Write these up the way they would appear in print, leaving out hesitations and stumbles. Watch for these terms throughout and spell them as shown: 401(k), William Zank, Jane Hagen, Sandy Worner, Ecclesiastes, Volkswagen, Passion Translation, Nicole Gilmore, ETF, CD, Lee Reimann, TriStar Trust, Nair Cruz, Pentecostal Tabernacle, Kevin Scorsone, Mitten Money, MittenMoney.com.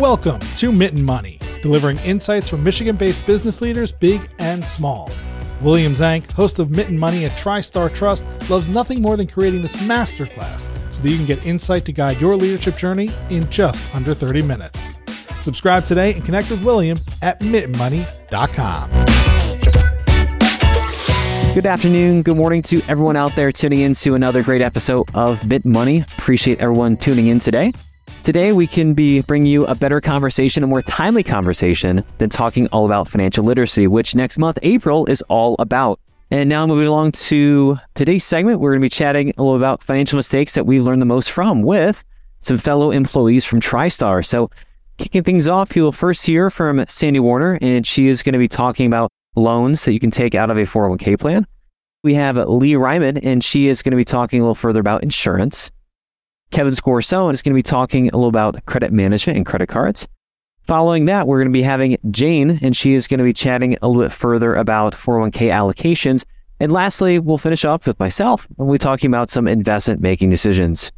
Welcome to Mitten Money, delivering insights from Michigan-based business leaders, big and small. William Zank, host of Mitten Money at TriStar Trust, loves nothing more than creating this masterclass so that you can get insight to guide your leadership journey in just under 30 minutes. Subscribe today and connect with William at MittenMoney.com. Good afternoon, good morning to everyone out there tuning in to another great episode of Mitten Money. Appreciate everyone tuning in today. Today, we can be bringing you a better conversation, a more timely conversation than talking all about financial literacy, which next month, April, is all about. And now moving along to today's segment, we're going to be chatting a little about financial mistakes that we've learned the most from with some fellow employees from TriStar. So kicking things off, you will first hear from Sandy Worner, and she is going to be talking about loans that you can take out of a 401(k) plan. We have Lee Reimann, and she is going to be talking a little further about insurance. Kevin Scorsone is going to be talking a little about credit management and credit cards. Following that, we're going to be having Jane, and she is going to be chatting a little bit further about 401(k) allocations. And lastly, we'll finish up with myself, and we'll be talking about some investment-making decisions.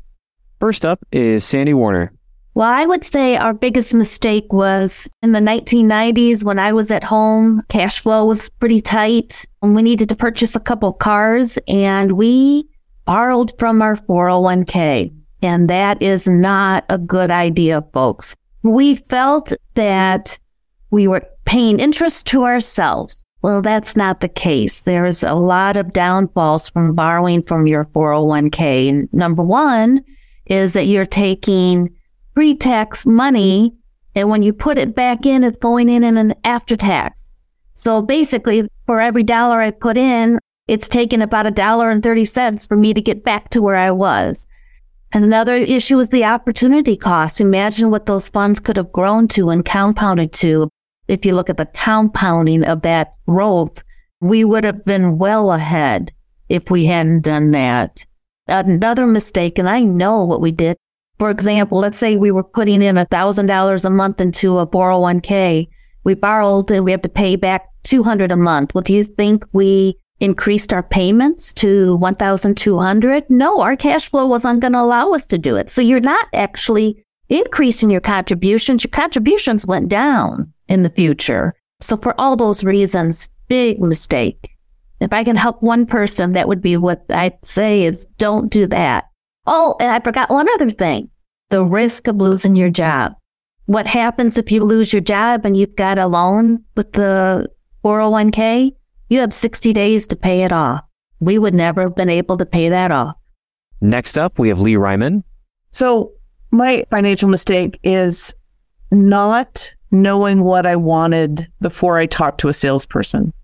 First up is Sandy Worner. Well, I would say our biggest mistake was in the 1990s when I was at home, cash flow was pretty tight, and we needed to purchase a couple cars, and we borrowed from our 401(k). And that is not a good idea, folks. We felt that we were paying interest to ourselves. Well, that's not the case. There's a lot of downfalls from borrowing from your 401(k). And number one is that you're taking pre-tax money, and when you put it back in, it's going in an after-tax. So basically, for every dollar I put in, it's taken about $1.30 for me to get back to where I was. And another issue is the opportunity cost. Imagine what those funds could have grown to and compounded to. If you look at the compounding of that growth, we would have been well ahead if we hadn't done that. Another mistake, and I know what we did. For example, let's say we were putting in $1,000 a month into a 401(k). We borrowed and we have to pay back $200 a month. Well, do you think we increased our payments to $1,200? No, our cash flow wasn't going to allow us to do it. So you're not actually increasing your contributions. Your contributions went down in the future. So for all those reasons, big mistake. If I can help one person, that would be what I'd say is don't do that. Oh, and I forgot one other thing, the risk of losing your job. What happens if you lose your job and you've got a loan with the 401(k)? You have 60 days to pay it off. We would never have been able to pay that off. Next up, we have Lee Reimann. So my financial mistake is not knowing what I wanted before I talked to a salesperson.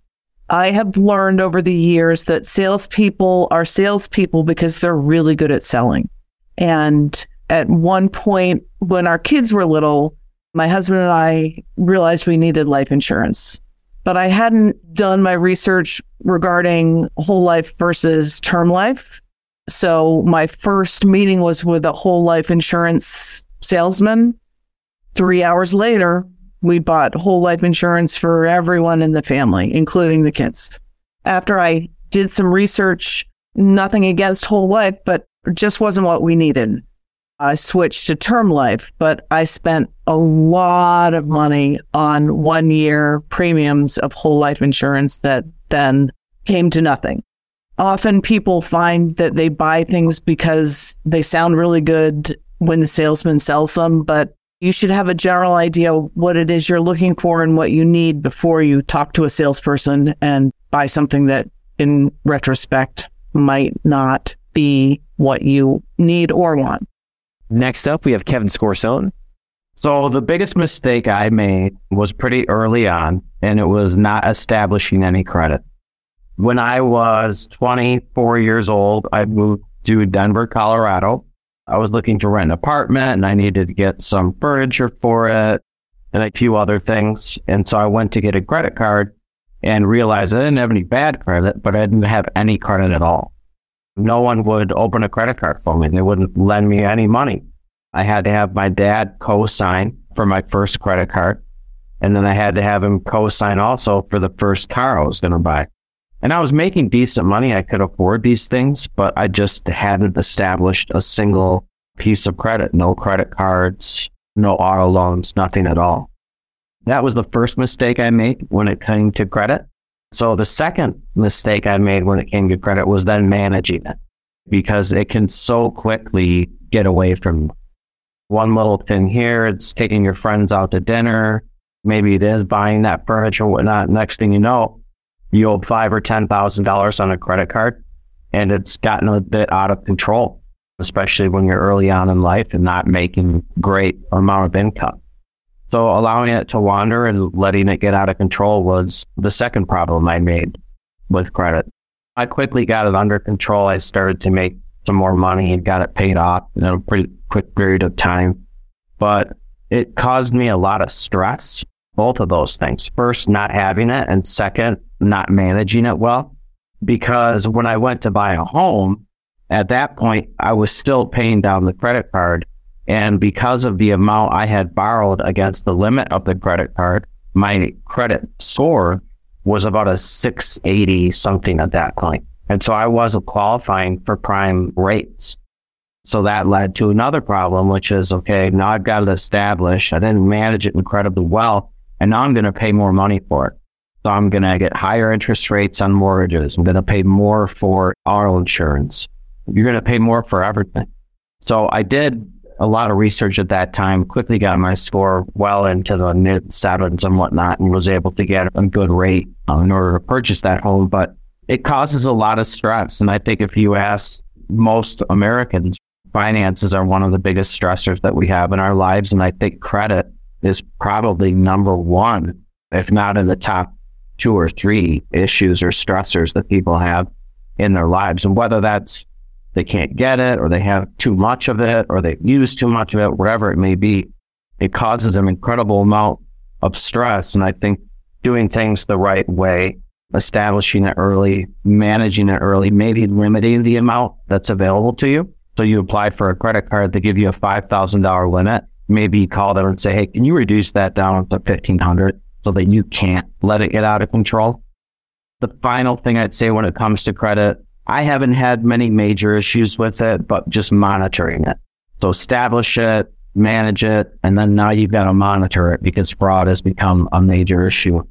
I have learned over the years that salespeople are salespeople because they're really good at selling. And at one point when our kids were little, my husband and I realized we needed life insurance. But I hadn't done my research regarding whole life versus term life. So my first meeting was with a whole life insurance salesman. 3 hours later, we bought whole life insurance for everyone in the family, including the kids. After I did some research, nothing against whole life, but just wasn't what we needed. I switched to term life, but I spent a lot of money on 1 year premiums of whole life insurance that then came to nothing. Often people find that they buy things because they sound really good when the salesman sells them, but you should have a general idea of what it is you're looking for and what you need before you talk to a salesperson and buy something that in retrospect might not be what you need or want. Next up, we have Kevin Scorsone. So the biggest mistake I made was pretty early on, and it was not establishing any credit. When I was 24 years old, I moved to Denver, Colorado. I was looking to rent an apartment and I needed to get some furniture for it and a few other things. And so I went to get a credit card and realized I didn't have any bad credit, but I didn't have any credit at all. No one would open a credit card for me. They wouldn't lend me any money. I had to have my dad co-sign for my first credit card. And then I had to have him co-sign also for the first car I was going to buy. And I was making decent money. I could afford these things, but I just hadn't established a single piece of credit. No credit cards, no auto loans, nothing at all. That was the first mistake I made when it came to credit. So the second mistake I made when it came to credit was then managing it, because it can so quickly get away from you. One little thing here, it's taking your friends out to dinner. Maybe it is buying that furniture, whatnot. Next thing you know, you owe $5,000 or $10,000 on a credit card, and it's gotten a bit out of control, especially when you're early on in life and not making great amount of income. So allowing it to wander and letting it get out of control was the second problem I made with credit. I quickly got it under control. I started to make some more money and got it paid off in a pretty quick period of time. But it caused me a lot of stress, both of those things. First, not having it, and second, not managing it well. Because when I went to buy a home, at that point, I was still paying down the credit card. And because of the amount I had borrowed against the limit of the credit card, my credit score was about a 680 something at that point. And so I wasn't qualifying for prime rates. So that led to another problem, which is, okay, now I've got it established. I didn't manage it incredibly well. And now I'm going to pay more money for it. So I'm going to get higher interest rates on mortgages. I'm going to pay more for auto insurance. You're going to pay more for everything. So I did a lot of research at that time, quickly got my score well into the mid-sevens and whatnot, and was able to get a good rate in order to purchase that home. But it causes a lot of stress. And I think if you ask most Americans, finances are one of the biggest stressors that we have in our lives. And I think credit is probably number one, if not in the top two or three issues or stressors that people have in their lives. And whether that's they can't get it, or they have too much of it, or they use too much of it, whatever it may be, it causes an incredible amount of stress. And I think doing things the right way, establishing it early, managing it early, maybe limiting the amount that's available to you. So you apply for a credit card, they give you a $5,000 limit. Maybe you call them and say, hey, can you reduce that down to $1,500 so that you can't let it get out of control? The final thing I'd say when it comes to credit, I haven't had many major issues with it, but just monitoring it. So establish it, manage it, and then now you've got to monitor it because fraud has become a major issue.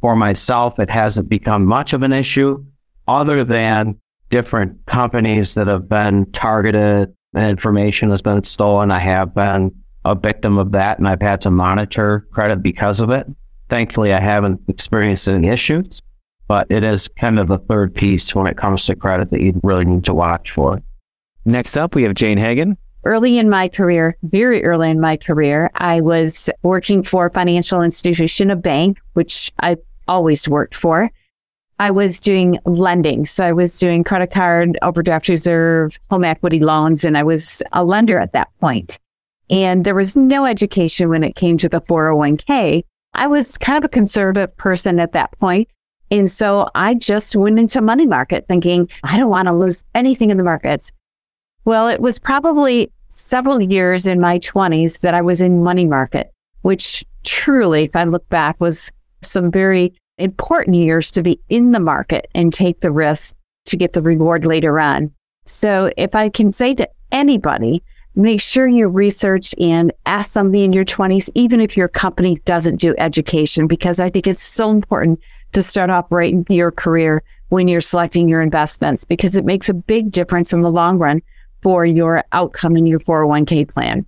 For myself, it hasn't become much of an issue other than different companies that have been targeted and information has been stolen. I have been a victim of that, and I've had to monitor credit because of it. Thankfully, I haven't experienced any issues. But it is kind of the third piece when it comes to credit that you really need to watch for. Next up, we have Jane Hagen. Early in my career, very early in my career, I was working for a financial institution, a bank, which I always worked for. I was doing lending. So I was doing credit card, overdraft reserve, home equity loans, and I was a lender at that point. And there was no education when it came to the 401(k). I was kind of a conservative person at that point. And so I just went into money market thinking, I don't want to lose anything in the markets. Well, it was probably several years in my 20s that I was in money market, which truly, if I look back, was some very important years to be in the market and take the risk to get the reward later on. So if I can say to anybody, make sure you research and ask somebody in your 20s, even if your company doesn't do education, because I think it's so important to start off right in your career when you're selecting your investments, because it makes a big difference in the long run for your outcome in your 401(k) plan.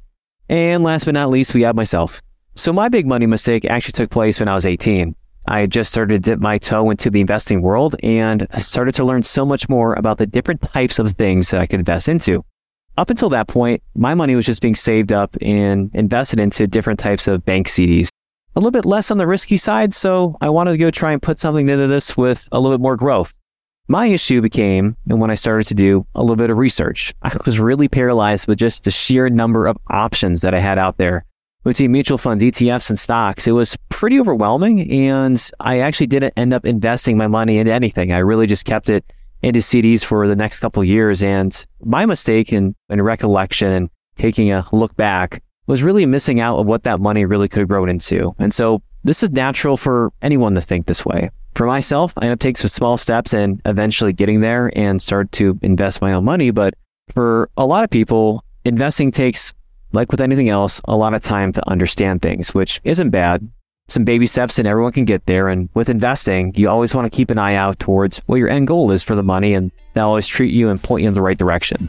And last but not least, we have myself. So my big money mistake actually took place when I was 18. I had just started to dip my toe into the investing world and started to learn so much more about the different types of things that I could invest into. Up until that point, my money was just being saved up and invested into different types of bank CDs. A little bit less on the risky side, so I wanted to go try and put something into this with a little bit more growth. My issue became, and when I started to do a little bit of research, I was really paralyzed with just the sheer number of options that I had out there. Between mutual funds, ETFs, and stocks, it was pretty overwhelming, and I actually didn't end up investing my money into anything. I really just kept it into CDs for the next couple of years, and my mistake in recollection and taking a look back was really missing out of what that money really could grow into. And so this is natural for anyone to think this way. For myself, I ended up taking some small steps and eventually getting there and start to invest my own money. But for a lot of people, investing takes like with anything else, a lot of time to understand things, which isn't bad. Some baby steps and everyone can get there. And with investing, you always want to keep an eye out towards what your end goal is for the money, and that'll always treat you and point you in the right direction.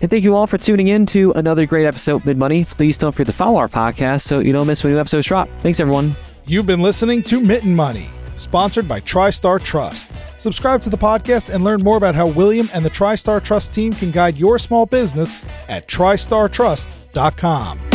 And thank you all for tuning in to another great episode of Mid Money. Please don't forget to follow our podcast so you don't miss when new episodes drop. Thanks, everyone. You've been listening to Mitten Money, sponsored by TriStar Trust. Subscribe to the podcast and learn more about how William and the TriStar Trust team can guide your small business at tristartrust.com.